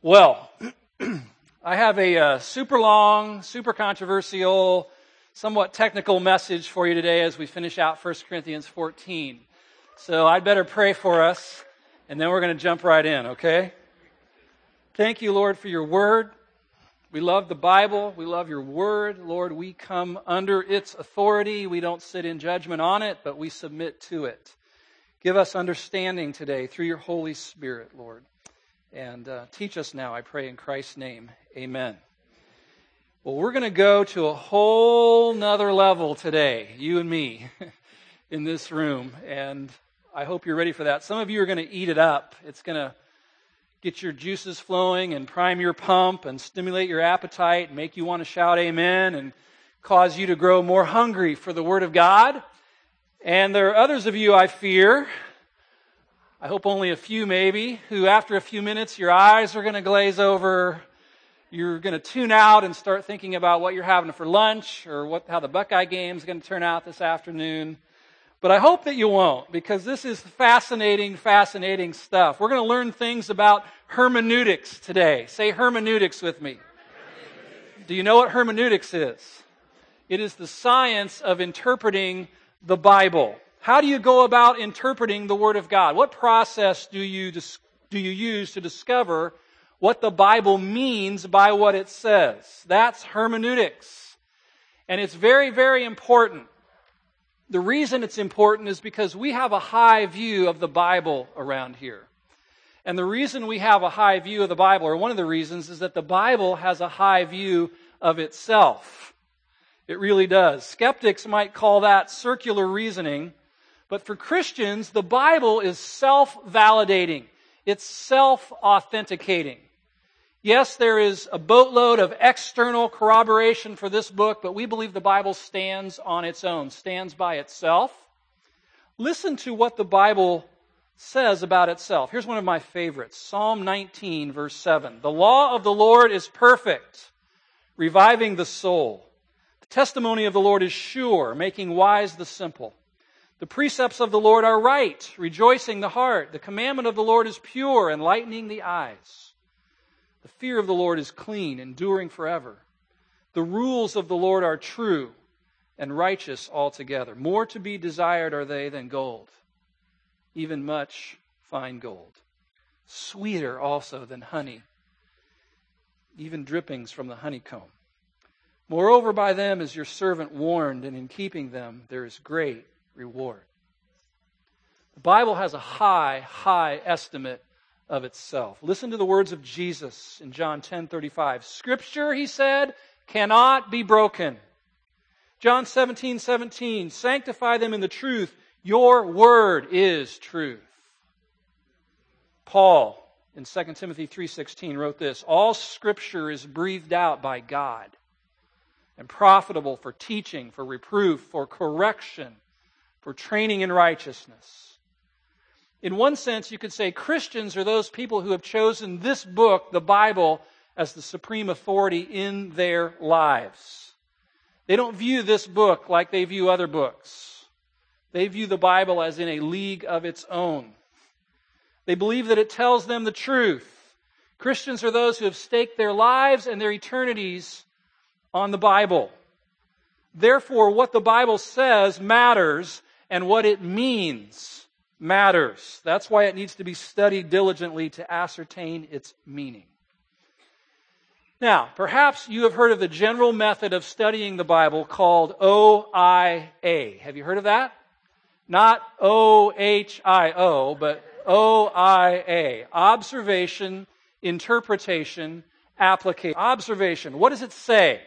Well, I have a super long, super controversial, somewhat technical message for you today as we finish out 1 Corinthians 14. So I'd better pray for us, and then we're going to jump right in, okay? Thank you, Lord, for your word. We love the Bible. We love your word. Lord, we come under its authority. We don't sit in judgment on it, but we submit to it. Give us understanding today through your Holy Spirit, Lord. And teach us now, I pray in Christ's name. Amen. Well, we're going to go to a whole nother level today, you and me, in this room. And I hope you're ready for that. Some of you are going to eat it up. It's going to get your juices flowing and prime your pump and stimulate your appetite and make you want to shout amen and cause you to grow more hungry for the Word of God. And there are others of you, I fear, I hope only a few maybe, who after a few minutes, your eyes are going to glaze over, you're going to tune out and start thinking about what you're having for lunch or how the Buckeye game is going to turn out this afternoon. But I hope that you won't, because this is fascinating, fascinating stuff. We're going to learn things about hermeneutics today. Say hermeneutics with me. Hermeneutics. Do you know what hermeneutics is? It is the science of interpreting the Bible. How do you go about interpreting the Word of God? What process do you use to discover what the Bible means by what it says? That's hermeneutics. And it's very, very important. The reason it's important is because we have a high view of the Bible around here. And the reason we have a high view of the Bible, or one of the reasons, is that the Bible has a high view of itself. It really does. Skeptics might call that circular reasoning. But for Christians, the Bible is self-validating. It's self-authenticating. Yes, there is a boatload of external corroboration for this book, but we believe the Bible stands on its own, stands by itself. Listen to what the Bible says about itself. Here's one of my favorites, Psalm 19, verse 7. The law of the Lord is perfect, reviving the soul. The testimony of the Lord is sure, making wise the simple. The precepts of the Lord are right, rejoicing the heart. The commandment of the Lord is pure, enlightening the eyes. The fear of the Lord is clean, enduring forever. The rules of the Lord are true and righteous altogether. More to be desired are they than gold, even much fine gold. Sweeter also than honey, even drippings from the honeycomb. Moreover, by them is your servant warned, and in keeping them there is great reward. The Bible has a high, high estimate of itself. Listen to the words of Jesus in John 10:35. Scripture, he said, cannot be broken. John 17:17. Sanctify them in the truth. Your word is truth. Paul in 2 Timothy 3:16 wrote this. All Scripture is breathed out by God and profitable for teaching, for reproof, for correction, for training in righteousness. In one sense, you could say Christians are those people who have chosen this book, the Bible, as the supreme authority in their lives. They don't view this book like they view other books. They view the Bible as in a league of its own. They believe that it tells them the truth. Christians are those who have staked their lives and their eternities on the Bible. Therefore, what the Bible says matters, and what it means matters. That's why it needs to be studied diligently to ascertain its meaning. Now, perhaps you have heard of the general method of studying the Bible called OIA. Have you heard of that? Not OHIO, but OIA. Observation, interpretation, application. Observation. What does it say?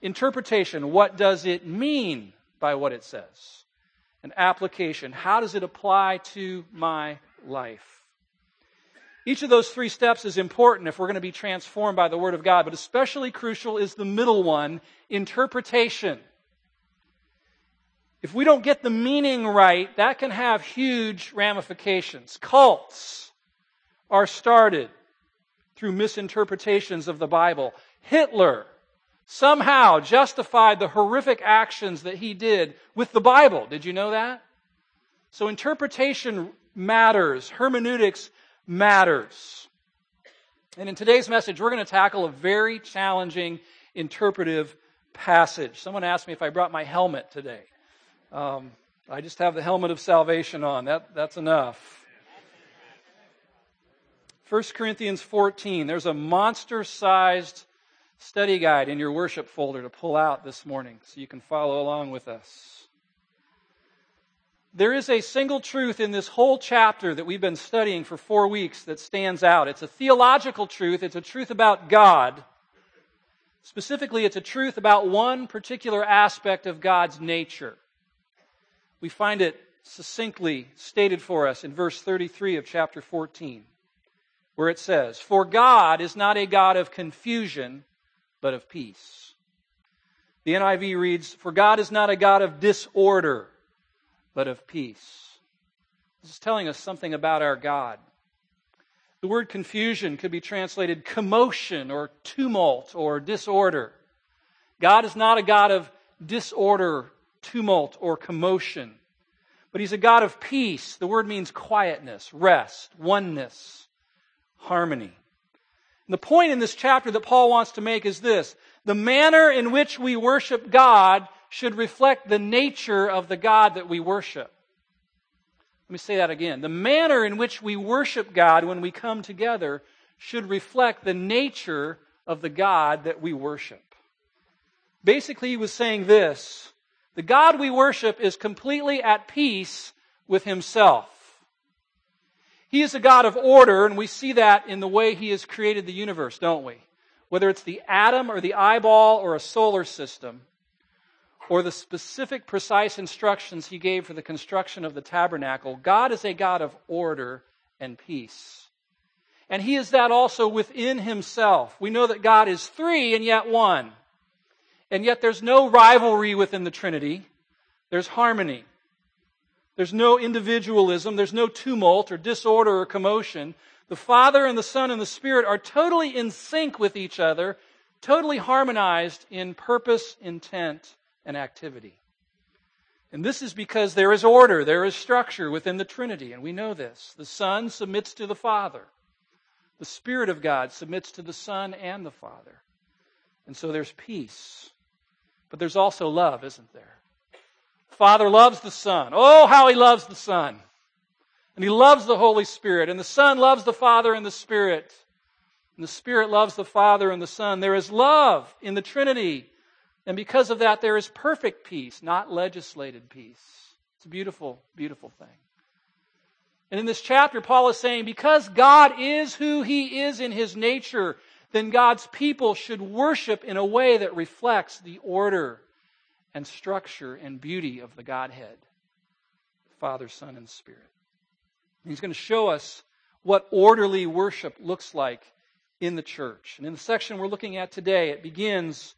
Interpretation. What does it mean by what it says? An application. How does it apply to my life? Each of those three steps is important if we're going to be transformed by the Word of God, but especially crucial is the middle one, interpretation. If we don't get the meaning right, that can have huge ramifications. Cults are started through misinterpretations of the Bible. Hitler somehow justified the horrific actions that he did with the Bible. Did you know that? So interpretation matters. Hermeneutics matters. And in today's message, we're going to tackle a very challenging interpretive passage. Someone asked me if I brought my helmet today. I just have the helmet of salvation on. That's enough. 1 Corinthians 14. There's a monster-sized study guide in your worship folder to pull out this morning so you can follow along with us. There is a single truth in this whole chapter that we've been studying for 4 weeks that stands out. It's a theological truth. It's a truth about God. Specifically, it's a truth about one particular aspect of God's nature. We find it succinctly stated for us in verse 33 of chapter 14, where it says, "For God is not a God of confusion, but of peace." The NIV reads, "For God is not a God of disorder, but of peace." This is telling us something about our God. The word confusion could be translated commotion or tumult or disorder. God is not a God of disorder, tumult, or commotion, but He's a God of peace. The word means quietness, rest, oneness, harmony. And the point in this chapter that Paul wants to make is this: the manner in which we worship God should reflect the nature of the God that we worship. Let me say that again. The manner in which we worship God when we come together should reflect the nature of the God that we worship. Basically, he was saying this: the God we worship is completely at peace with Himself. He is a God of order, and we see that in the way He has created the universe, don't we? Whether it's the atom or the eyeball or a solar system, or the specific, precise instructions He gave for the construction of the tabernacle, God is a God of order and peace. And He is that also within Himself. We know that God is three and yet one. And yet there's no rivalry within the Trinity. There's harmony. There's no individualism. There's no tumult or disorder or commotion. The Father and the Son and the Spirit are totally in sync with each other, totally harmonized in purpose, intent, and activity. And this is because there is order, there is structure within the Trinity, and we know this. The Son submits to the Father. The Spirit of God submits to the Son and the Father. And so there's peace. But there's also love, isn't there? The Father loves the Son. Oh, how He loves the Son. And He loves the Holy Spirit. And the Son loves the Father and the Spirit. And the Spirit loves the Father and the Son. There is love in the Trinity. And because of that, there is perfect peace, not legislated peace. It's a beautiful, beautiful thing. And in this chapter, Paul is saying, because God is who He is in His nature, then God's people should worship in a way that reflects the order and structure and beauty of the Godhead, Father, Son, and Spirit. And he's going to show us what orderly worship looks like in the church. And in the section we're looking at today, it begins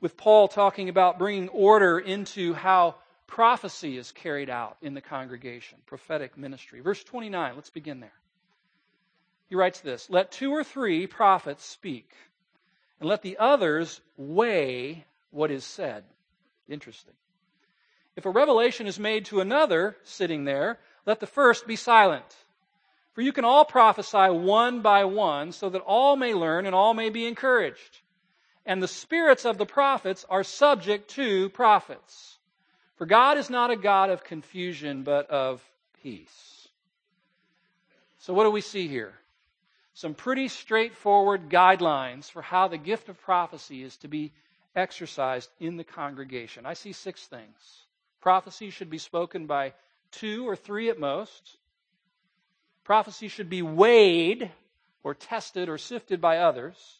with Paul talking about bringing order into how prophecy is carried out in the congregation, prophetic ministry. Verse 29, let's begin there. He writes this, "Let 2 or 3 prophets speak, and let the others weigh what is said." Interesting. "If a revelation is made to another sitting there, let the first be silent. For you can all prophesy one by one, so that all may learn and all may be encouraged. And the spirits of the prophets are subject to prophets. For God is not a God of confusion, but of peace." So what do we see here? Some pretty straightforward guidelines for how the gift of prophecy is to be exercised in the congregation. I see 6 things. Prophecy should be spoken by 2 or 3 at most. Prophecy should be weighed or tested or sifted by others.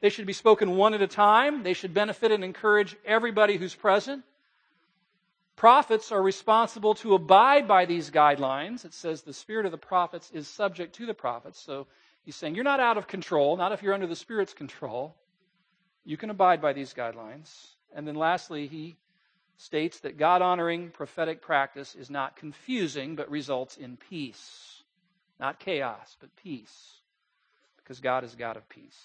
They should be spoken one at a time. They should benefit and encourage everybody who's present. Prophets are responsible to abide by these guidelines. It says the spirit of the prophets is subject to the prophets. So he's saying you're not out of control, not if you're under the Spirit's control. You can abide by these guidelines. And then lastly, he states that God-honoring prophetic practice is not confusing, but results in peace. Not chaos, but peace. Because God is God of peace.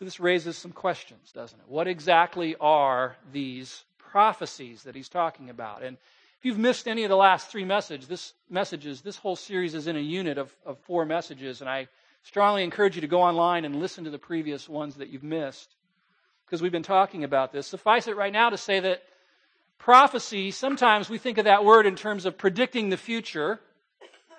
So this raises some questions, doesn't it? What exactly are these prophecies that he's talking about? And If you've missed any of the last three messages, this whole series is in a unit of four messages, and I strongly encourage you to go online and listen to the previous ones that you've missed, because we've been talking about this. Suffice it right now to say that prophecy, sometimes we think of that word in terms of predicting the future,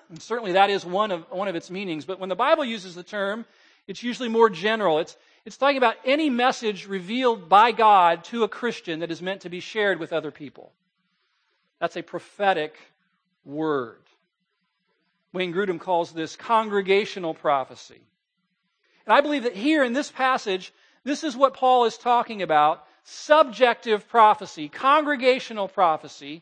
and certainly that is one of its meanings, but when the Bible uses the term, it's usually more general. It's talking about any message revealed by God to a Christian that is meant to be shared with other people. That's a prophetic word. Wayne Grudem calls this congregational prophecy. And I believe that here in this passage, this is what Paul is talking about, subjective prophecy, congregational prophecy,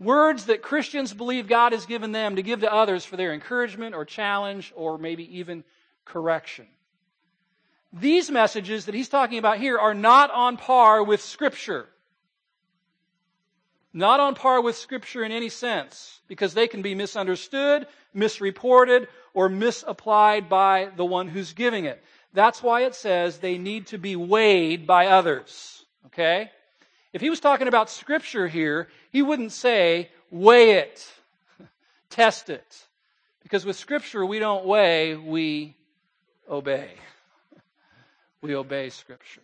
words that Christians believe God has given them to give to others for their encouragement or challenge or maybe even correction. These messages that he's talking about here are not on par with Scripture. Not on par with Scripture in any sense, because they can be misunderstood, misreported, or misapplied by the one who's giving it. That's why it says they need to be weighed by others, okay? If he was talking about Scripture here, he wouldn't say, weigh it, test it. Because with Scripture, we don't weigh, we obey. We obey Scripture.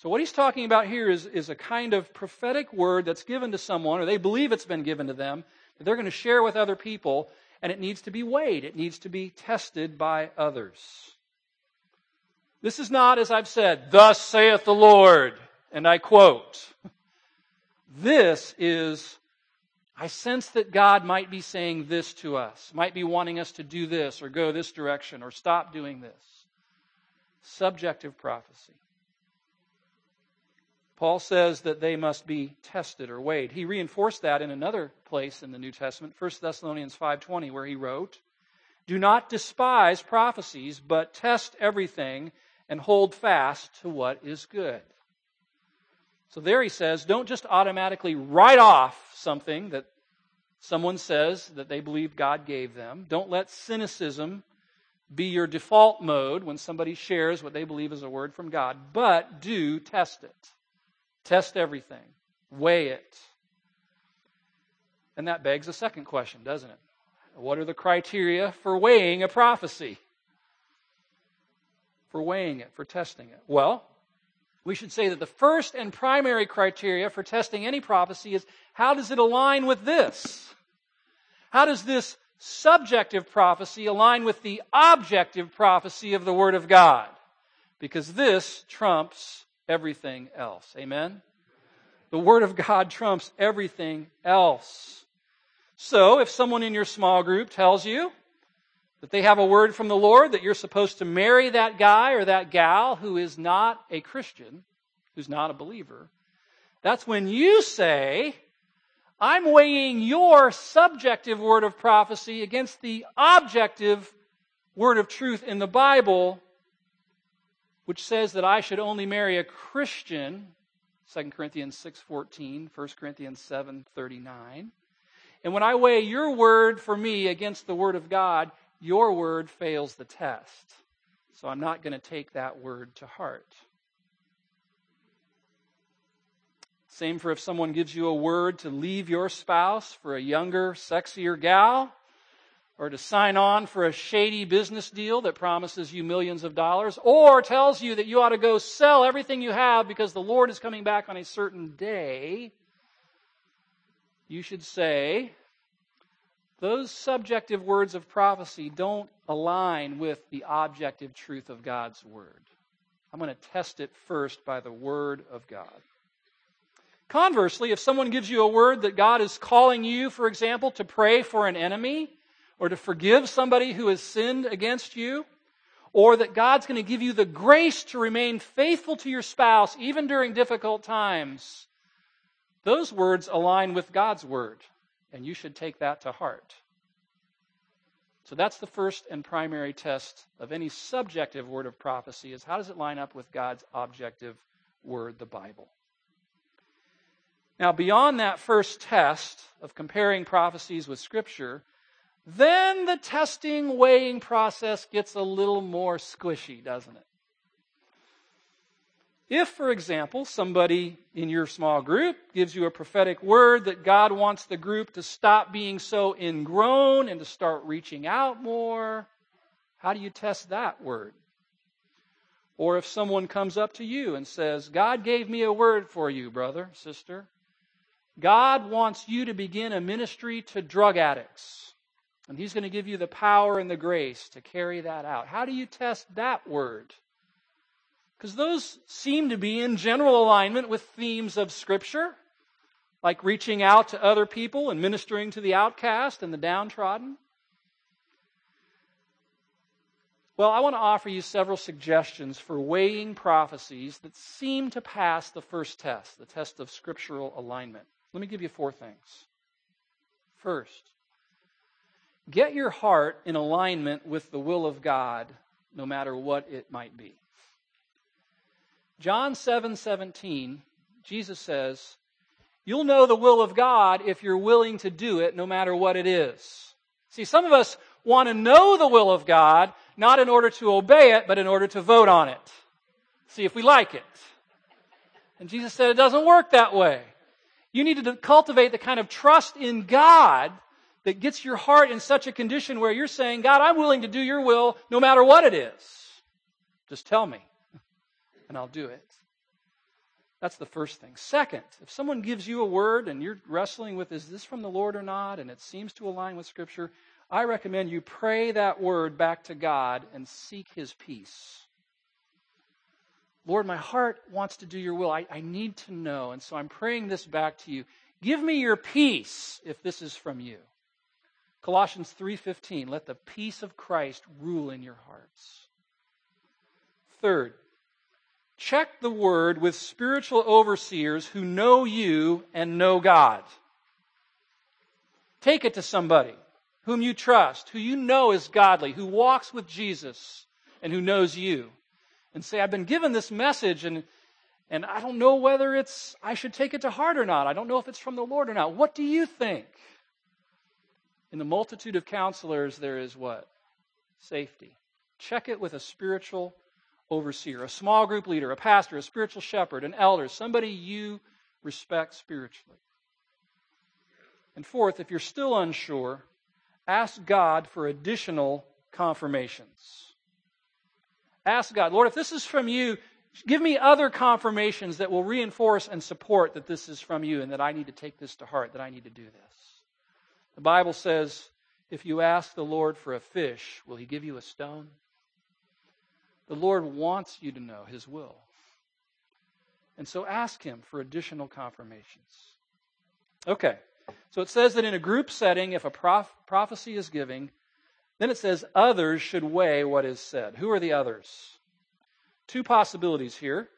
So what he's talking about here is a kind of prophetic word that's given to someone, or they believe it's been given to them, that they're going to share with other people, and it needs to be weighed. It needs to be tested by others. This is not, as I've said, thus saith the Lord, and I quote. This is, I sense that God might be saying this to us, might be wanting us to do this, or go this direction, or stop doing this. Subjective prophecy. Paul says that they must be tested or weighed. He reinforced that in another place in the New Testament, 1 Thessalonians 5:20, where he wrote, "Do not despise prophecies, but test everything and hold fast to what is good." So there he says, don't just automatically write off something that someone says that they believe God gave them. Don't let cynicism be your default mode when somebody shares what they believe is a word from God, but do test it. Test everything. Weigh it. And that begs a second question, doesn't it? What are the criteria for weighing a prophecy? For weighing it, for testing it? Well, we should say that the first and primary criteria for testing any prophecy is, how does it align with this? How does this subjective prophecy align with the objective prophecy of the Word of God? Because this trumps everything else. Amen? The Word of God trumps everything else. So, if someone in your small group tells you that they have a word from the Lord, that you're supposed to marry that guy or that gal who is not a Christian, who's not a believer, that's when you say, I'm weighing your subjective word of prophecy against the objective word of truth in the Bible, which says that I should only marry a Christian, 2 Corinthians 6:14, 1 Corinthians 7:39. And when I weigh your word for me against the Word of God, your word fails the test. So I'm not going to take that word to heart. Same for if someone gives you a word to leave your spouse for a younger, sexier gal, or to sign on for a shady business deal that promises you millions of dollars, or tells you that you ought to go sell everything you have because the Lord is coming back on a certain day, you should say, those subjective words of prophecy don't align with the objective truth of God's Word. I'm going to test it first by the Word of God. Conversely, if someone gives you a word that God is calling you, for example, to pray for an enemy, or to forgive somebody who has sinned against you, or that God's going to give you the grace to remain faithful to your spouse even during difficult times, those words align with God's Word, and you should take that to heart. So that's the first and primary test of any subjective word of prophecy, is how does it line up with God's objective Word, the Bible. Now, beyond that first test of comparing prophecies with Scripture, then the testing, weighing process gets a little more squishy, doesn't it? If, for example, somebody in your small group gives you a prophetic word that God wants the group to stop being so ingrown and to start reaching out more, how do you test that word? Or if someone comes up to you and says, God gave me a word for you, brother, sister. God wants you to begin a ministry to drug addicts, and He's going to give you the power and the grace to carry that out. How do you test that word? Because those seem to be in general alignment with themes of Scripture, like reaching out to other people and ministering to the outcast and the downtrodden. Well, I want to offer you several suggestions for weighing prophecies that seem to pass the first test, the test of scriptural alignment. Let me give you four things. First, get your heart in alignment with the will of God, no matter what it might be. John 7:17, Jesus says, you'll know the will of God if you're willing to do it no matter what it is. See, some of us want to know the will of God, not in order to obey it, but in order to vote on it. See if we like it. And Jesus said it doesn't work that way. You need to cultivate the kind of trust in God that gets your heart in such a condition where you're saying, God, I'm willing to do your will no matter what it is. Just tell me, and I'll do it. That's the first thing. Second, if someone gives you a word and you're wrestling with, is this from the Lord or not, and it seems to align with Scripture, I recommend you pray that word back to God and seek His peace. Lord, my heart wants to do your will. I need to know, and so I'm praying this back to you. Give me your peace if this is from you. Colossians 3:15, let the peace of Christ rule in your hearts. Third, check the word with spiritual overseers who know you and know God. Take it to somebody whom you trust, who you know is godly, who walks with Jesus and who knows you. And say, I've been given this message and I don't know whether I should take it to heart or not. I don't know if it's from the Lord or not. What do you think? In the multitude of counselors, there is what? Safety. Check it with a spiritual overseer, a small group leader, a pastor, a spiritual shepherd, an elder, somebody you respect spiritually. And fourth, if you're still unsure, ask God for additional confirmations. Ask God, Lord, if this is from you, give me other confirmations that will reinforce and support that this is from you and that I need to take this to heart, that I need to do this. The Bible says, if you ask the Lord for a fish, will He give you a stone? The Lord wants you to know His will. And so ask Him for additional confirmations. Okay, so it says that in a group setting, if a prophecy is given, then it says others should weigh what is said. Who are the others? Two possibilities here.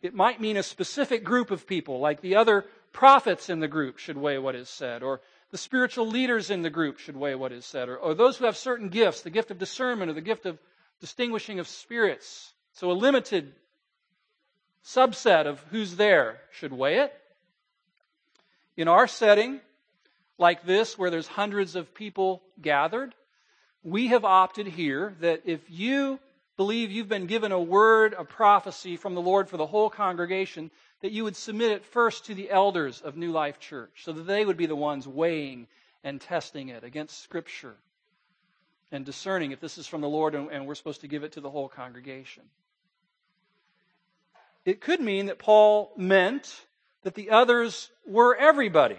It might mean a specific group of people, like the other prophets in the group should weigh what is said, or the spiritual leaders in the group should weigh what is said, or those who have certain gifts, the gift of discernment or the gift of distinguishing of spirits. So a limited subset of who's there should weigh it. In our setting, like this, where there's hundreds of people gathered, we have opted here that if you believe you've been given a word, a prophecy from the Lord for the whole congregation, that you would submit it first to the elders of New Life Church so that they would be the ones weighing and testing it against Scripture and discerning if this is from the Lord and we're supposed to give it to the whole congregation. It could mean that Paul meant that the others were everybody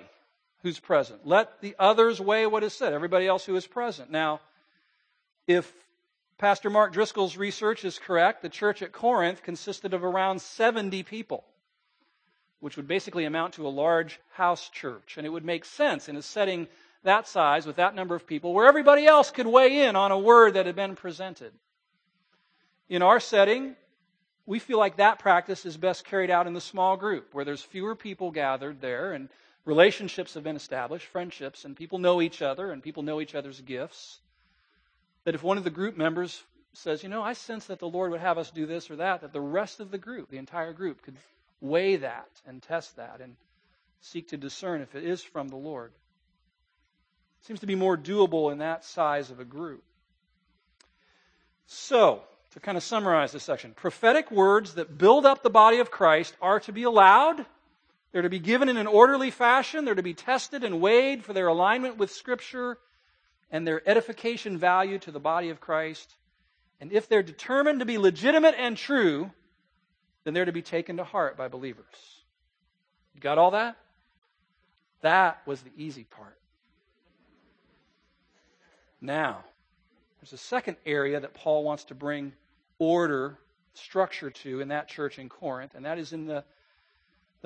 who's present. Let the others weigh what is said, everybody else who is present. Now, if Pastor Mark Driscoll's research is correct, the church at Corinth consisted of around 70 people, which would basically amount to a large house church. And it would make sense in a setting that size with that number of people where everybody else could weigh in on a word that had been presented. In our setting, we feel like that practice is best carried out in the small group where there's fewer people gathered there and relationships have been established, friendships, and people know each other and people know each other's gifts. That if one of the group members says, I sense that the Lord would have us do this or that the rest of the group, the entire group, could weigh that and test that and seek to discern if it is from the Lord. It seems to be more doable in that size of a group. So, to kind of summarize this section, prophetic words that build up the body of Christ are to be allowed. They're to be given in an orderly fashion. They're to be tested and weighed for their alignment with Scripture and their edification value to the body of Christ. And if they're determined to be legitimate and true, then they're to be taken to heart by believers. You got all that? That was the easy part. Now, there's a second area that Paul wants to bring order, structure to in that church in Corinth, and that is in the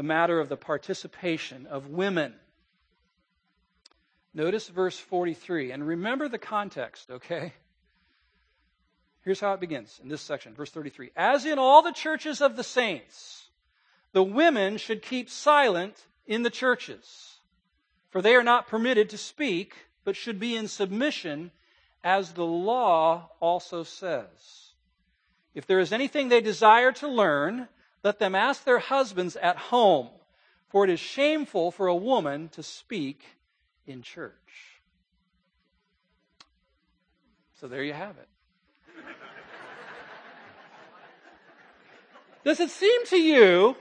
matter of the participation of women. Notice verse 43, and remember the context, okay? Here's how it begins in this section, verse 33. As in all the churches of the saints, the women should keep silent in the churches, for they are not permitted to speak, but should be in submission, as the law also says. If there is anything they desire to learn, let them ask their husbands at home, for it is shameful for a woman to speak in church. So there you have it. Does it seem to you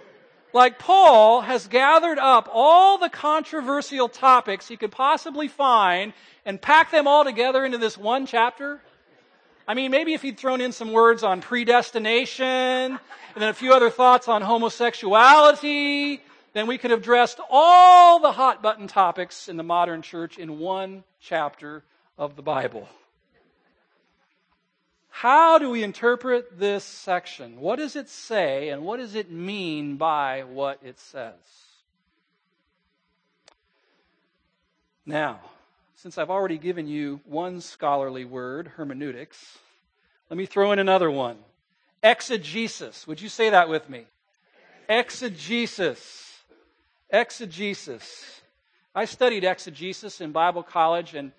like Paul has gathered up all the controversial topics he could possibly find and packed them all together into this one chapter? I mean, maybe if he'd thrown in some words on predestination and then a few other thoughts on homosexuality, then we could have addressed all the hot-button topics in the modern church in one chapter of the Bible. How do we interpret this section? What does it say, and what does it mean by what it says? Now, since I've already given you one scholarly word, hermeneutics, let me throw in another one. Exegesis. Would you say that with me? Exegesis. Exegesis. I studied exegesis in Bible college, and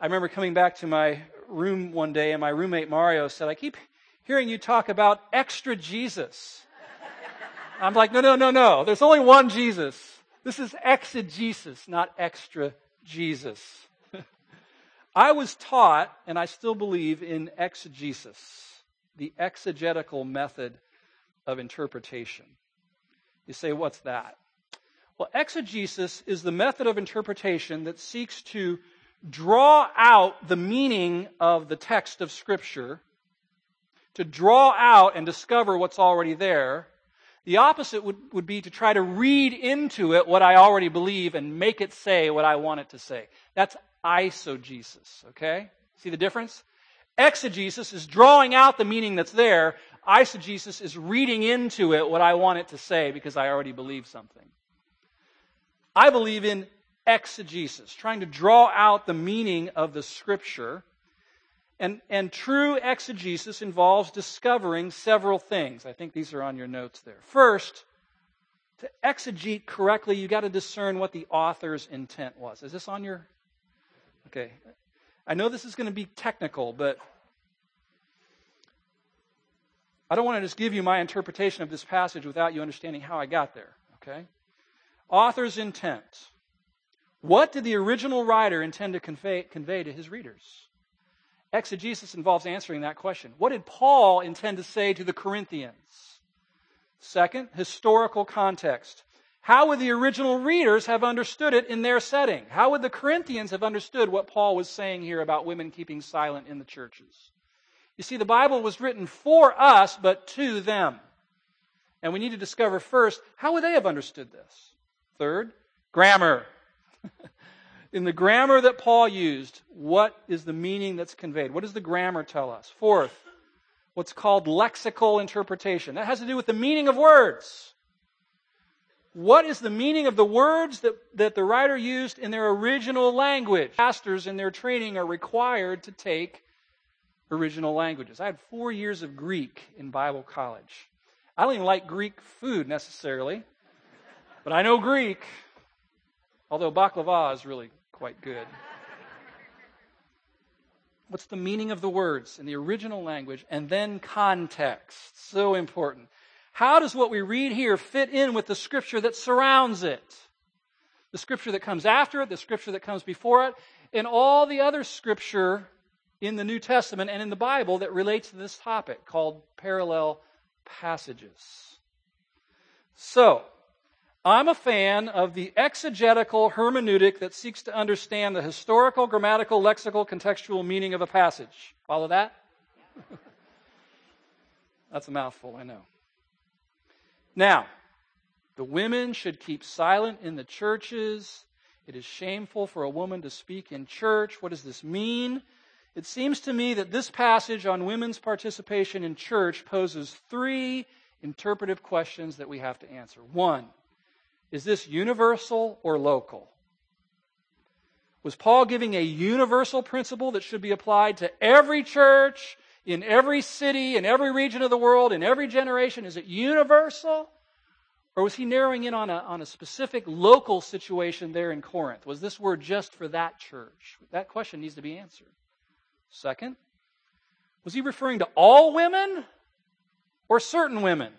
I remember coming back to my room one day, and my roommate Mario said, I keep hearing you talk about extra Jesus. I'm like, no. There's only one Jesus. This is exegesis, not extra Jesus. I was taught, and I still believe in exegesis, the exegetical method of interpretation. You say, what's that? Well, exegesis is the method of interpretation that seeks to draw out the meaning of the text of Scripture, to draw out and discover what's already there. The opposite would be to try to read into it what I already believe and make it say what I want it to say. That's eisegesis, okay? See the difference? Exegesis is drawing out the meaning that's there. Eisegesis is reading into it what I want it to say because I already believe something. I believe in exegesis, trying to draw out the meaning of the Scripture. And true exegesis involves discovering several things. I think these are on your notes there. First, to exegete correctly, you got to discern what the author's intent was. Is this on your... Okay. I know this is going to be technical, but I don't want to just give you my interpretation of this passage without you understanding how I got there. Okay? Author's intent. What did the original writer intend to convey to his readers? Exegesis involves answering that question. What did Paul intend to say to the Corinthians? Second, historical context. How would the original readers have understood it in their setting? How would the Corinthians have understood what Paul was saying here about women keeping silent in the churches? You see, the Bible was written for us, but to them. And we need to discover first, how would they have understood this? Third, grammar. In the grammar that Paul used, what is the meaning that's conveyed? What does the grammar tell us? Fourth, what's called lexical interpretation. That has to do with the meaning of words. What is the meaning of the words that the writer used in their original language? Pastors in their training are required to take original languages. I had 4 years of Greek in Bible college. I don't even like Greek food necessarily, but I know Greek. Although baklava is really quite good. What's the meaning of the words in the original language? And then context. So important. How does what we read here fit in with the Scripture that surrounds it? The Scripture that comes after it, the Scripture that comes before it, and all the other Scripture in the New Testament and in the Bible that relates to this topic called parallel passages. So, I'm a fan of the exegetical hermeneutic that seeks to understand the historical, grammatical, lexical, contextual meaning of a passage. Follow that? That's a mouthful, I know. Now, the women should keep silent in the churches. It is shameful for a woman to speak in church. What does this mean? It seems to me that this passage on women's participation in church poses three interpretive questions that we have to answer. One, is this universal or local? Was Paul giving a universal principle that should be applied to every church, in every city, in every region of the world, in every generation? Is it universal? Or was he narrowing in on a specific local situation there in Corinth? Was this word just for that church? That question needs to be answered. Second, was he referring to all women or certain women?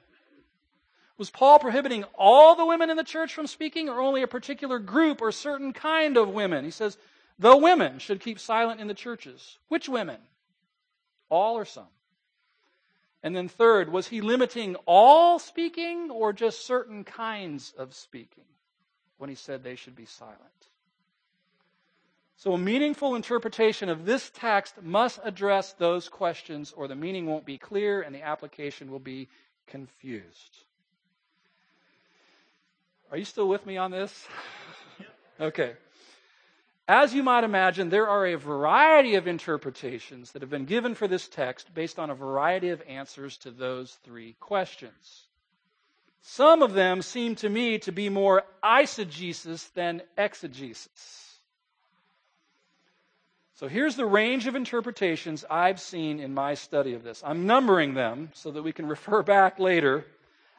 Was Paul prohibiting all the women in the church from speaking, or only a particular group or certain kind of women? He says, the women should keep silent in the churches. Which women? All or some? And then third, was he limiting all speaking or just certain kinds of speaking when he said they should be silent? So a meaningful interpretation of this text must address those questions, or the meaning won't be clear and the application will be confused. Are you still with me on this? Okay. As you might imagine, there are a variety of interpretations that have been given for this text based on a variety of answers to those three questions. Some of them seem to me to be more eisegesis than exegesis. So here's the range of interpretations I've seen in my study of this. I'm numbering them so that we can refer back later.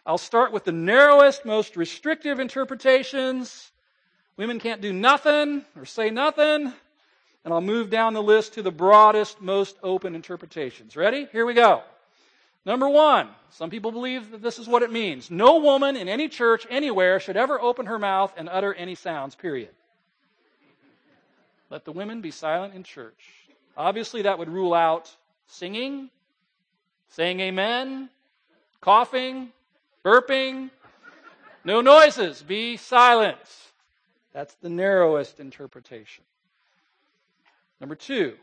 I'll start with the narrowest, most restrictive interpretations. Women can't do nothing or say nothing. And I'll move down the list to the broadest, most open interpretations. Ready? Here we go. Number one, some people believe that this is what it means. No woman in any church anywhere should ever open her mouth and utter any sounds, period. Let the women be silent in church. Obviously, that would rule out singing, saying amen, coughing, burping, no noises, be silent. That's the narrowest interpretation. Number two,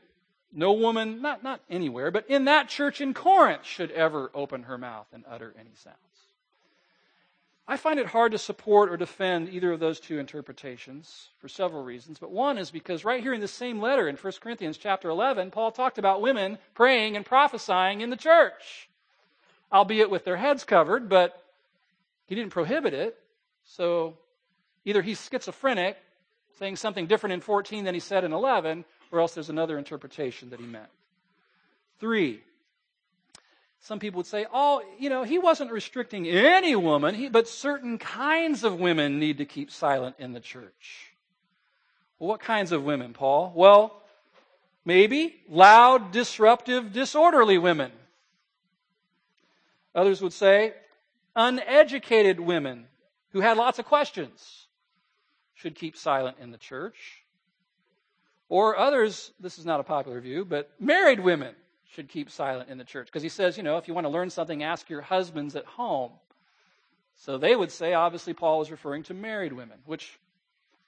no woman, not anywhere, but in that church in Corinth should ever open her mouth and utter any sounds. I find it hard to support or defend either of those two interpretations for several reasons, but one is because right here in the same letter in 1 Corinthians chapter 11, Paul talked about women praying and prophesying in the church, albeit with their heads covered, but he didn't prohibit it. So either he's schizophrenic, saying something different in 14 than he said in 11, or else there's another interpretation that he meant. Three, some people would say, he wasn't restricting any woman, but certain kinds of women need to keep silent in the church. Well, what kinds of women, Paul? Well, maybe loud, disruptive, disorderly women. Others would say, uneducated women who had lots of questions should keep silent in the church. Or others, this is not a popular view, but married women should keep silent in the church. Because he says, if you want to learn something, ask your husbands at home. So they would say, obviously, Paul was referring to married women, which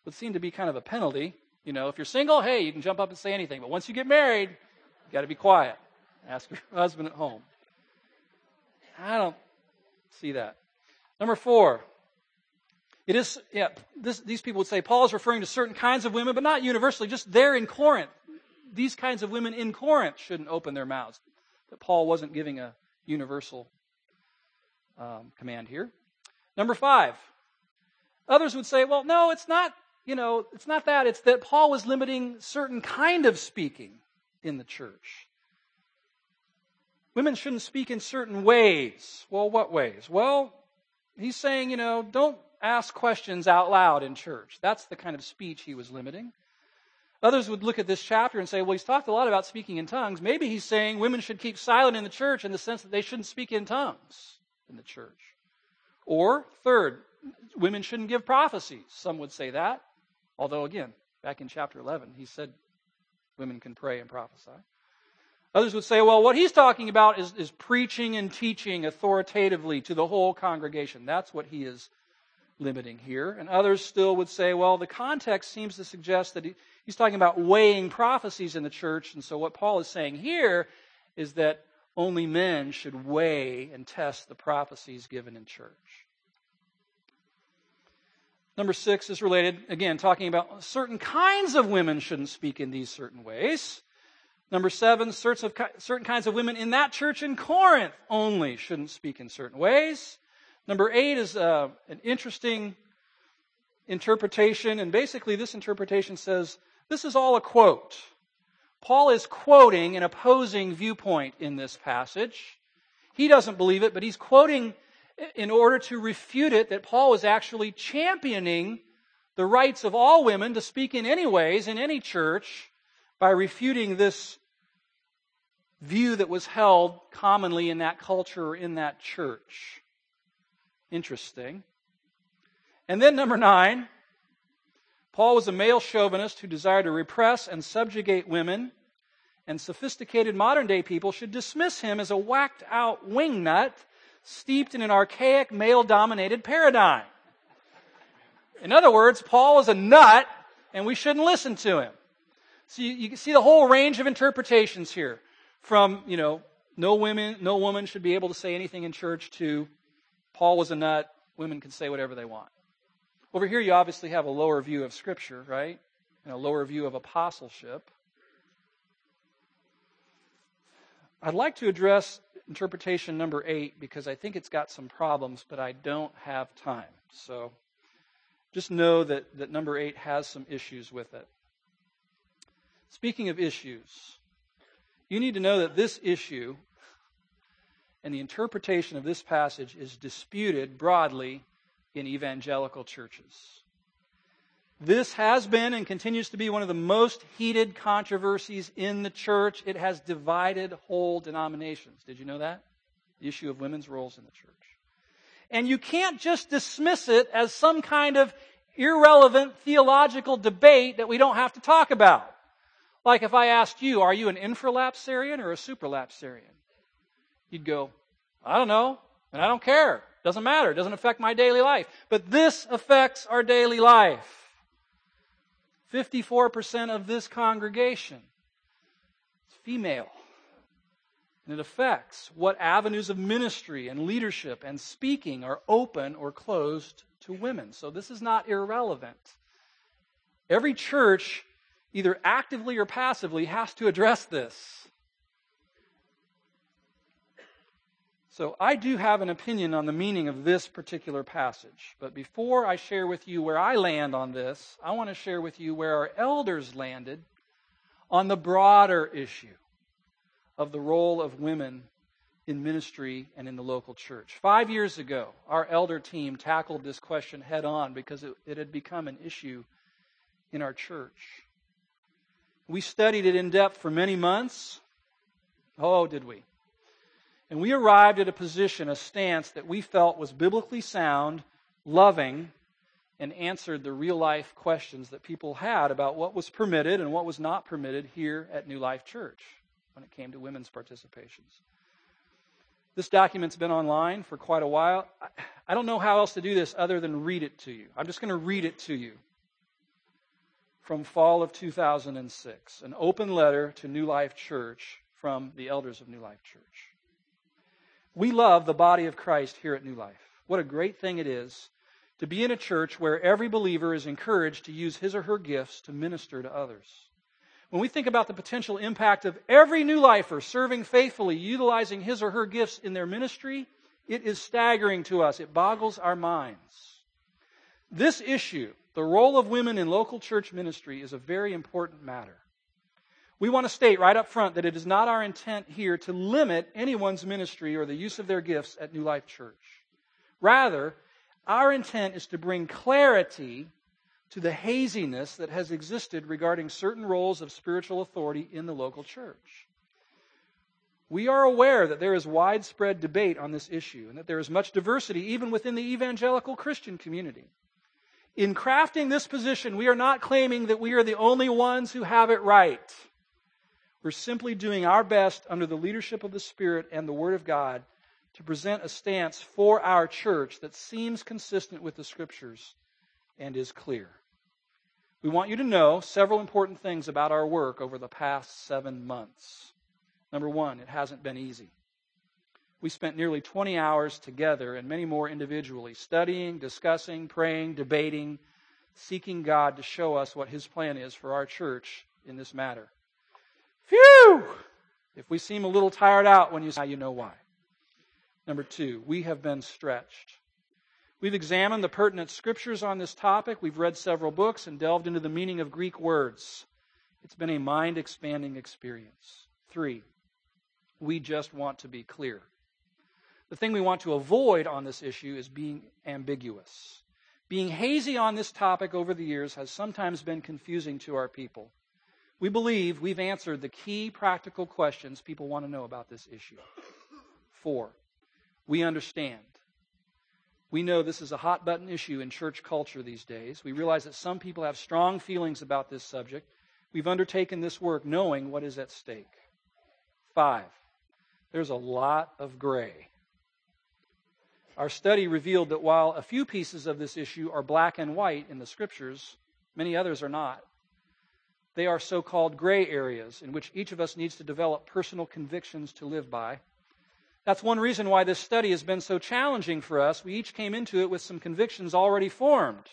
would seem to be kind of a penalty. If you're single, hey, you can jump up and say anything. But once you get married, you got to be quiet. Ask your husband at home. I don't see that. Number four. It is, these people would say Paul is referring to certain kinds of women, but not universally, just there in Corinth. These kinds of women in Corinth shouldn't open their mouths. But Paul wasn't giving a universal command here. Number five, others would say, well, no, it's not that. It's that Paul was limiting certain kind of speaking in the church. Women shouldn't speak in certain ways. Well, what ways? Well, he's saying, don't ask questions out loud in church. That's the kind of speech he was limiting. Others would look at this chapter and say, well, he's talked a lot about speaking in tongues. Maybe he's saying women should keep silent in the church in the sense that they shouldn't speak in tongues in the church. Or third, women shouldn't give prophecies. Some would say that. Although, again, back in chapter 11, he said women can pray and prophesy. Others would say, well, what he's talking about is preaching and teaching authoritatively to the whole congregation. That's what he is limiting here. And others still would say, well, the context seems to suggest that he's talking about weighing prophecies in the church. And so what Paul is saying here is that only men should weigh and test the prophecies given in church. Number 6 is related, again, talking about certain kinds of women shouldn't speak in these certain ways. Number 7, certain kinds of women in that church in Corinth only shouldn't speak in certain ways. Number 8 is an interesting interpretation, and basically this interpretation says, this is all a quote. Paul is quoting an opposing viewpoint in this passage. He doesn't believe it, but he's quoting in order to refute it that Paul was actually championing the rights of all women to speak in any ways in any church by refuting this view that was held commonly in that culture or in that church. Interesting. And then number 9, Paul was a male chauvinist who desired to repress and subjugate women, and sophisticated modern-day people should dismiss him as a whacked-out wingnut steeped in an archaic male-dominated paradigm. In other words, Paul is a nut, and we shouldn't listen to him. So you can see the whole range of interpretations here, from, you know, no woman should be able to say anything in church to Paul was a nut, women can say whatever they want. Over here, you obviously have a lower view of Scripture, right? And a lower view of apostleship. I'd like to address interpretation number 8 because I think it's got some problems, but I don't have time. So just know that number 8 has some issues with it. Speaking of issues, you need to know that this issue and the interpretation of this passage is disputed broadly in evangelical churches. This has been and continues to be one of the most heated controversies in the church. It has divided whole denominations. Did you know that? The issue of women's roles in the church. And you can't just dismiss it as some kind of irrelevant theological debate that we don't have to talk about. Like if I asked you, are you an infralapsarian or a superlapsarian? You'd go, I don't know, and I don't care. Doesn't matter. Doesn't affect my daily life. But this affects our daily life. 54% of this congregation is female. And it affects what avenues of ministry and leadership and speaking are open or closed to women. So this is not irrelevant. Every church, either actively or passively, has to address this. So I do have an opinion on the meaning of this particular passage. But before I share with you where I land on this, I want to share with you where our elders landed on the broader issue of the role of women in ministry and in the local church. 5 years ago, our elder team tackled this question head on because it had become an issue in our church. We studied it in depth for many months. Oh, did we? And we arrived at a position, a stance that we felt was biblically sound, loving, and answered the real-life questions that people had about what was permitted and what was not permitted here at New Life Church when it came to women's participations. This document's been online for quite a while. I don't know how else to do this other than read it to you. I'm just going to read it to you from fall of 2006, an open letter to New Life Church from the elders of New Life Church. We love the body of Christ here at New Life. What a great thing it is to be in a church where every believer is encouraged to use his or her gifts to minister to others. When we think about the potential impact of every New Lifer serving faithfully, utilizing his or her gifts in their ministry, it is staggering to us. It boggles our minds. This issue, the role of women in local church ministry, is a very important matter. We want to state right up front that it is not our intent here to limit anyone's ministry or the use of their gifts at New Life Church. Rather, our intent is to bring clarity to the haziness that has existed regarding certain roles of spiritual authority in the local church. We are aware that there is widespread debate on this issue and that there is much diversity even within the evangelical Christian community. In crafting this position, we are not claiming that we are the only ones who have it right. We're simply doing our best under the leadership of the Spirit and the Word of God to present a stance for our church that seems consistent with the Scriptures and is clear. We want you to know several important things about our work over the past 7 months. Number one, it hasn't been easy. We spent nearly 20 hours together and many more individually studying, discussing, praying, debating, seeking God to show us what His plan is for our church in this matter. Phew! If we seem a little tired out when you say, you know why. Number two, we have been stretched. We've examined the pertinent scriptures on this topic. We've read several books and delved into the meaning of Greek words. It's been a mind-expanding experience. Three, we just want to be clear. The thing we want to avoid on this issue is being ambiguous. Being hazy on this topic over the years has sometimes been confusing to our people. We believe we've answered the key practical questions people want to know about this issue. Four, we understand. We know this is a hot-button issue in church culture these days. We realize that some people have strong feelings about this subject. We've undertaken this work knowing what is at stake. Five, there's a lot of gray. Our study revealed that while a few pieces of this issue are black and white in the Scriptures, many others are not. They are so-called gray areas in which each of us needs to develop personal convictions to live by. That's one reason why this study has been so challenging for us. We each came into it with some convictions already formed.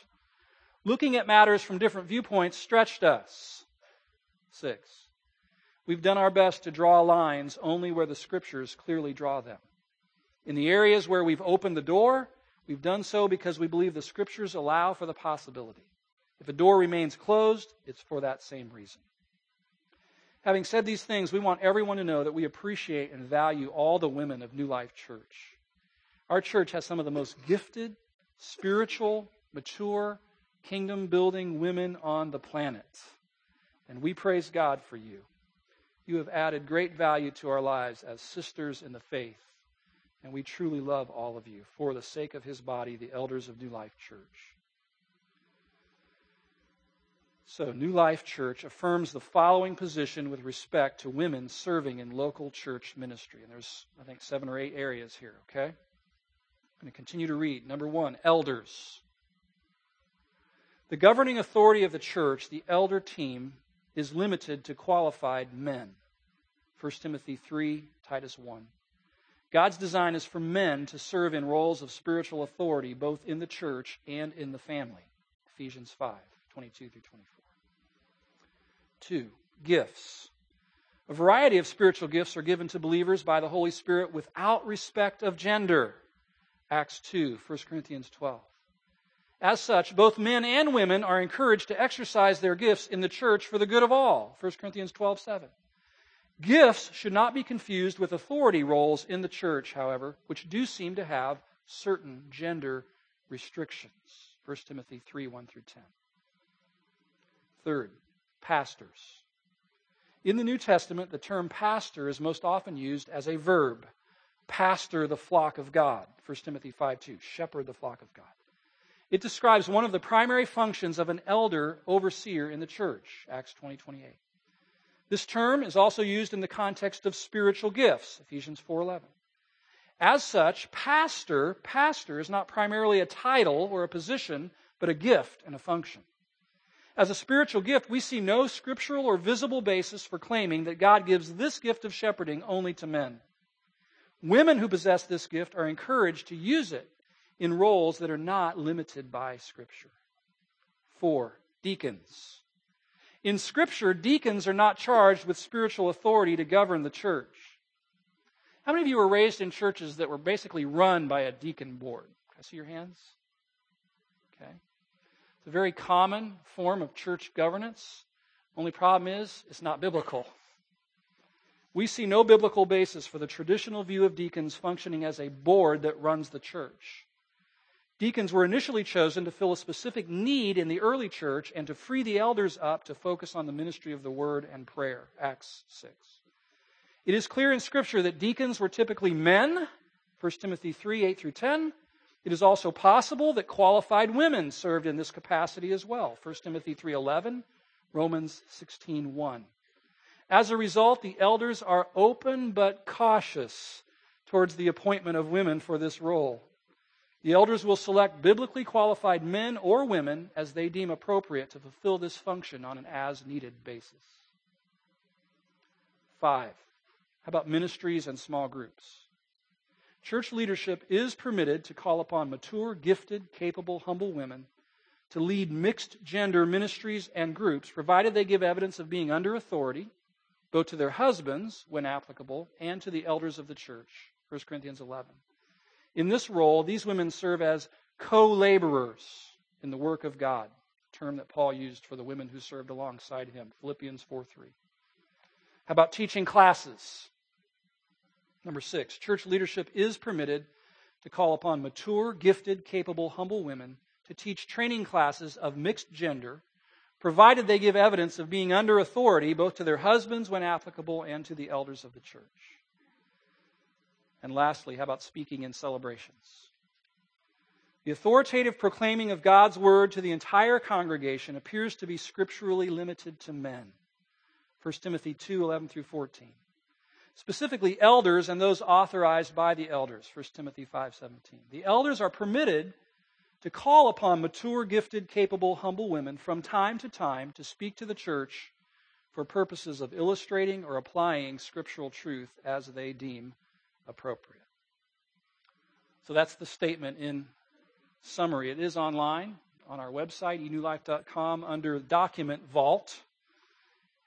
Looking at matters from different viewpoints stretched us. Six, we've done our best to draw lines only where the Scriptures clearly draw them. In the areas where we've opened the door, we've done so because we believe the Scriptures allow for the possibility. If a door remains closed, it's for that same reason. Having said these things, we want everyone to know that we appreciate and value all the women of New Life Church. Our church has some of the most gifted, spiritual, mature, kingdom-building women on the planet. And we praise God for you. You have added great value to our lives as sisters in the faith. And we truly love all of you for the sake of His body, the elders of New Life Church. So, New Life Church affirms the following position with respect to women serving in local church ministry. And there's, I think, 7 or 8 areas here, okay? I'm going to continue to read. Number one, elders. The governing authority of the church, the elder team, is limited to qualified men. 1 Timothy 3, Titus 1. God's design is for men to serve in roles of spiritual authority, both in the church and in the family. Ephesians 5, 22 through 24. 2. Gifts. A variety of spiritual gifts are given to believers by the Holy Spirit without respect of gender. Acts 2, 1 Corinthians 12. As such, both men and women are encouraged to exercise their gifts in the church for the good of all. 1 Corinthians 12, 7. Gifts should not be confused with authority roles in the church, however, which do seem to have certain gender restrictions. 1 Timothy 3, 1 through 10. Third, pastors. In the New Testament, the term pastor is most often used as a verb. Pastor the flock of God. 1 Timothy 5, 2. Shepherd the flock of God. It describes one of the primary functions of an elder overseer in the church. Acts 20, 28. This term is also used in the context of spiritual gifts. Ephesians 4, 11. As such, pastor is not primarily a title or a position, but a gift and a function. As a spiritual gift, we see no scriptural or visible basis for claiming that God gives this gift of shepherding only to men. Women who possess this gift are encouraged to use it in roles that are not limited by Scripture. 4. Deacons. In Scripture, deacons are not charged with spiritual authority to govern the church. How many of you were raised in churches that were basically run by a deacon board? Can I see your hands? Okay. It's a very common form of church governance. Only problem is, it's not biblical. We see no biblical basis for the traditional view of deacons functioning as a board that runs the church. Deacons were initially chosen to fill a specific need in the early church and to free the elders up to focus on the ministry of the word and prayer. Acts 6. It is clear in Scripture that deacons were typically men. 1 Timothy 3, 8 through 10. It is also possible that qualified women served in this capacity as well. 1 Timothy 3:11, Romans 16:1. As a result, the elders are open but cautious towards the appointment of women for this role. The elders will select biblically qualified men or women as they deem appropriate to fulfill this function on an as-needed basis. 5. How about ministries and small groups? Church leadership is permitted to call upon mature, gifted, capable, humble women to lead mixed-gender ministries and groups, provided they give evidence of being under authority, both to their husbands, when applicable, and to the elders of the church, 1 Corinthians 11. In this role, these women serve as co-laborers in the work of God, a term that Paul used for the women who served alongside him, Philippians 4:3. How about teaching classes? Number 6, church leadership is permitted to call upon mature, gifted, capable, humble women to teach training classes of mixed gender, provided they give evidence of being under authority, both to their husbands when applicable and to the elders of the church. And lastly, how about speaking in celebrations? The authoritative proclaiming of God's word to the entire congregation appears to be scripturally limited to men. 1 Timothy 2, 11 through 14. Specifically, elders and those authorized by the elders, 1 Timothy 5, 17. The elders are permitted to call upon mature, gifted, capable, humble women from time to speak to the church for purposes of illustrating or applying scriptural truth as they deem appropriate. So that's the statement in summary. It is online on our website, enewlife.com, under Document Vault.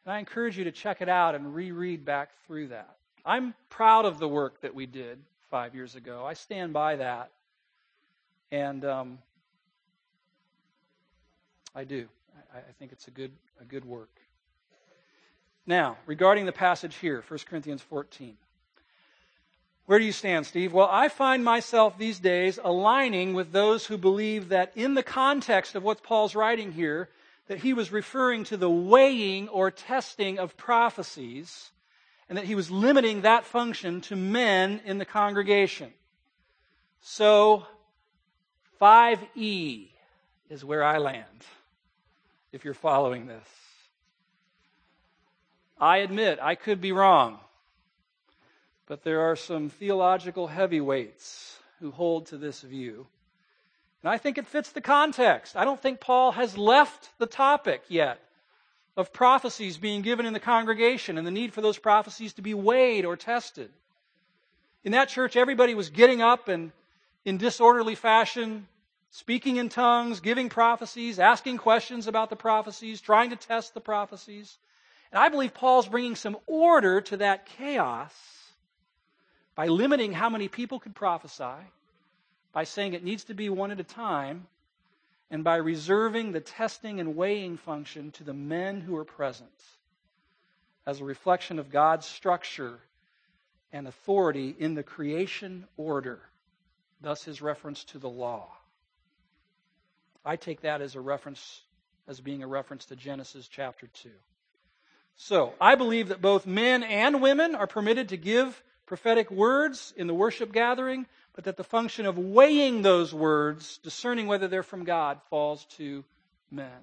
And I encourage you to check it out and reread back through that. I'm proud of the work that we did 5 years ago. I stand by that. And I do. I think it's a good work. Now, regarding the passage here, 1 Corinthians 14. Where do you stand, Steve? Well, I find myself these days aligning with those who believe that in the context of what Paul's writing here, that he was referring to the weighing or testing of prophecies, and that he was limiting that function to men in the congregation. So, 5E is where I land, if you're following this. I admit, I could be wrong, but there are some theological heavyweights who hold to this view. And I think it fits the context. I don't think Paul has left the topic yet of prophecies being given in the congregation and the need for those prophecies to be weighed or tested. In that church, everybody was getting up and in disorderly fashion, speaking in tongues, giving prophecies, asking questions about the prophecies, trying to test the prophecies. And I believe Paul's bringing some order to that chaos by limiting how many people could prophesy, by saying it needs to be one at a time, and by reserving the testing and weighing function to the men who are present as a reflection of God's structure and authority in the creation order, thus his reference to the law. I take that as being a reference to Genesis chapter 2. So, I believe that both men and women are permitted to give prophetic words in the worship gathering, but that the function of weighing those words, discerning whether they're from God, falls to men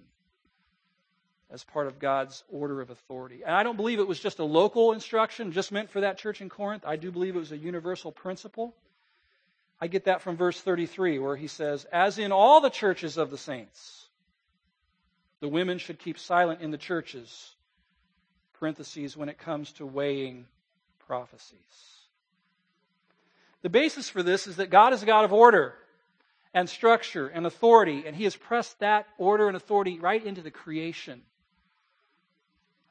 as part of God's order of authority. And I don't believe it was just a local instruction, just meant for that church in Corinth. I do believe it was a universal principle. I get that from verse 33, where he says, "As in all the churches of the saints, the women should keep silent in the churches," parentheses, when it comes to weighing prophecies. The basis for this is that God is a God of order and structure and authority, and he has pressed that order and authority right into the creation.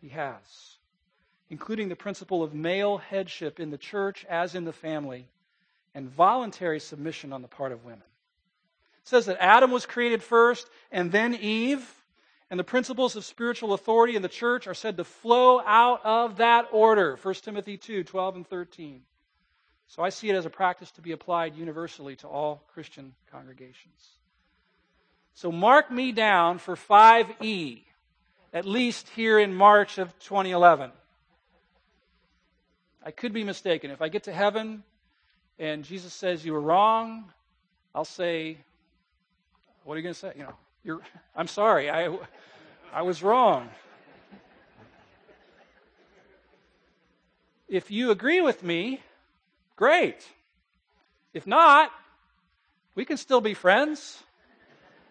He has, including the principle of male headship in the church as in the family, and voluntary submission on the part of women. It says that Adam was created first and then Eve, and the principles of spiritual authority in the church are said to flow out of that order, 1 Timothy 2, 12 and 13. So I see it as a practice to be applied universally to all Christian congregations. So mark me down for 5E, at least here in March of 2011. I could be mistaken. If I get to heaven and Jesus says you were wrong, I'll say, what are you going to say? You know, I'm sorry, I was wrong. If you agree with me, great. If not, we can still be friends,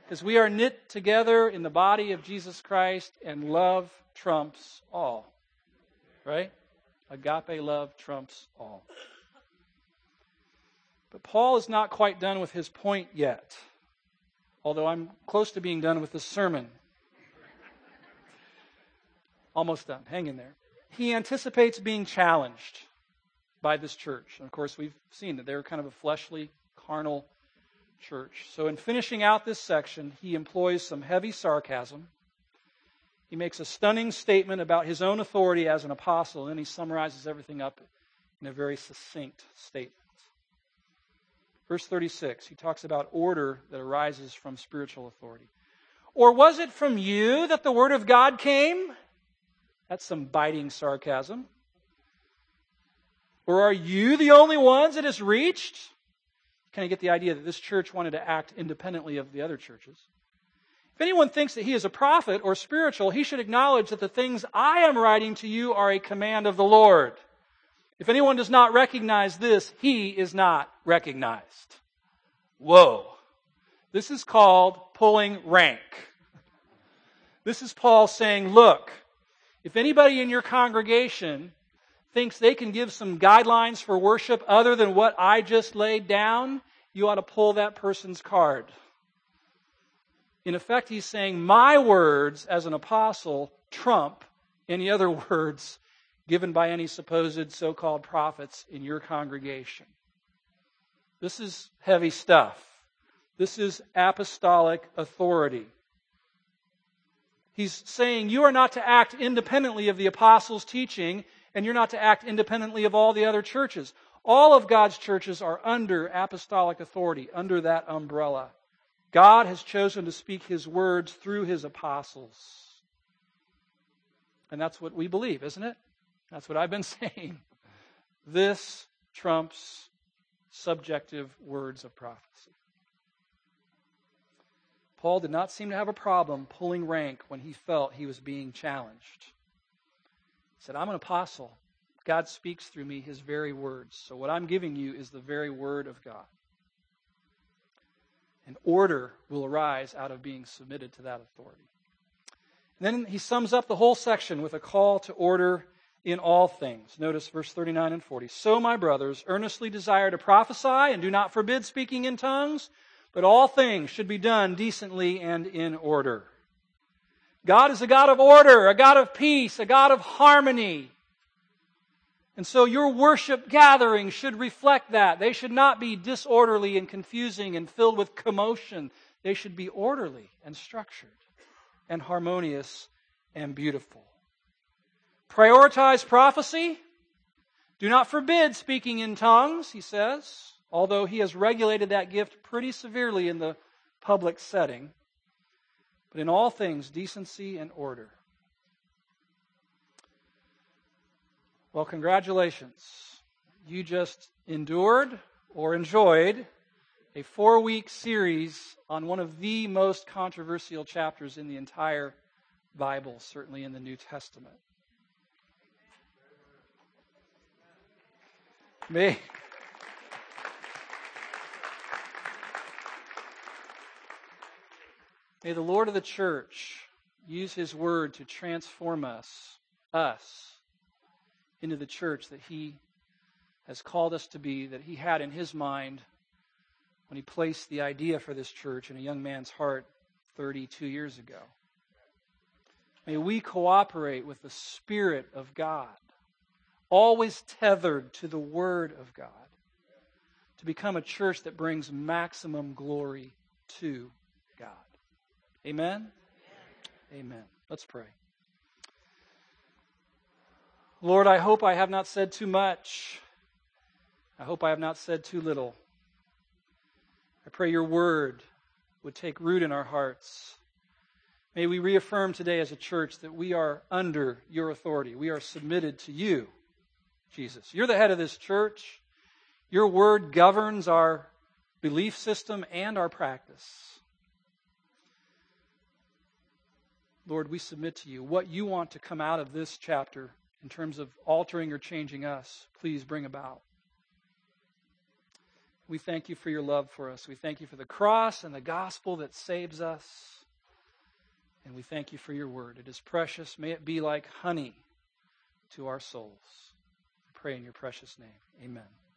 because we are knit together in the body of Jesus Christ, and love trumps all. Right? Agape love trumps all. But Paul is not quite done with his point yet, although I'm close to being done with this sermon. Almost done. Hang in there. He anticipates being challenged by this church. And of course, we've seen that they're kind of a fleshly, carnal church. So in finishing out this section, he employs some heavy sarcasm. He makes a stunning statement about his own authority as an apostle, and then he summarizes everything up in a very succinct statement. Verse 36, he talks about order that arises from spiritual authority. Or was it from you that the word of God came? That's some biting sarcasm. Or are you the only ones it has reached? Kind of get the idea that this church wanted to act independently of the other churches. If anyone thinks that he is a prophet or spiritual, he should acknowledge that the things I am writing to you are a command of the Lord. If anyone does not recognize this, he is not recognized. Whoa. This is called pulling rank. This is Paul saying, look, if anybody in your congregation thinks they can give some guidelines for worship other than what I just laid down, you ought to pull that person's card. In effect, he's saying my words as an apostle trump any other words given by any supposed so-called prophets in your congregation. This is heavy stuff. This is apostolic authority. He's saying you are not to act independently of the apostles' teaching, and you're not to act independently of all the other churches. All of God's churches are under apostolic authority, under that umbrella. God has chosen to speak His words through His apostles. And that's what we believe, isn't it? That's what I've been saying. This trumps subjective words of prophecy. Paul did not seem to have a problem pulling rank when he felt he was being challenged. He said, I'm an apostle. God speaks through me His very words. So what I'm giving you is the very word of God. And order will arise out of being submitted to that authority. And then he sums up the whole section with a call to order in all things. Notice verse 39 and 40. So, my brothers, earnestly desire to prophesy and do not forbid speaking in tongues, but all things should be done decently and in order. God is a God of order, a God of peace, a God of harmony. And so your worship gathering should reflect that. They should not be disorderly and confusing and filled with commotion. They should be orderly and structured and harmonious and beautiful. Prioritize prophecy. Do not forbid speaking in tongues, he says, although he has regulated that gift pretty severely in the public setting. But in all things, decency and order. Well, congratulations. You just endured or enjoyed a 4-week series on one of the most controversial chapters in the entire Bible, certainly in the New Testament. May the Lord of the church use His word to transform us, into the church that He has called us to be, that He had in His mind when He placed the idea for this church in a young man's heart 32 years ago. May we cooperate with the Spirit of God, always tethered to the Word of God, to become a church that brings maximum glory to God. Amen? Amen. Let's pray. Lord, I hope I have not said too much. I hope I have not said too little. I pray your word would take root in our hearts. May we reaffirm today as a church that we are under your authority. We are submitted to you, Jesus. You're the head of this church. Your word governs our belief system and our practice. Lord, we submit to you what you want to come out of this chapter in terms of altering or changing us, please bring about. We thank you for your love for us. We thank you for the cross and the gospel that saves us. And we thank you for your word. It is precious. May it be like honey to our souls. I pray in your precious name. Amen.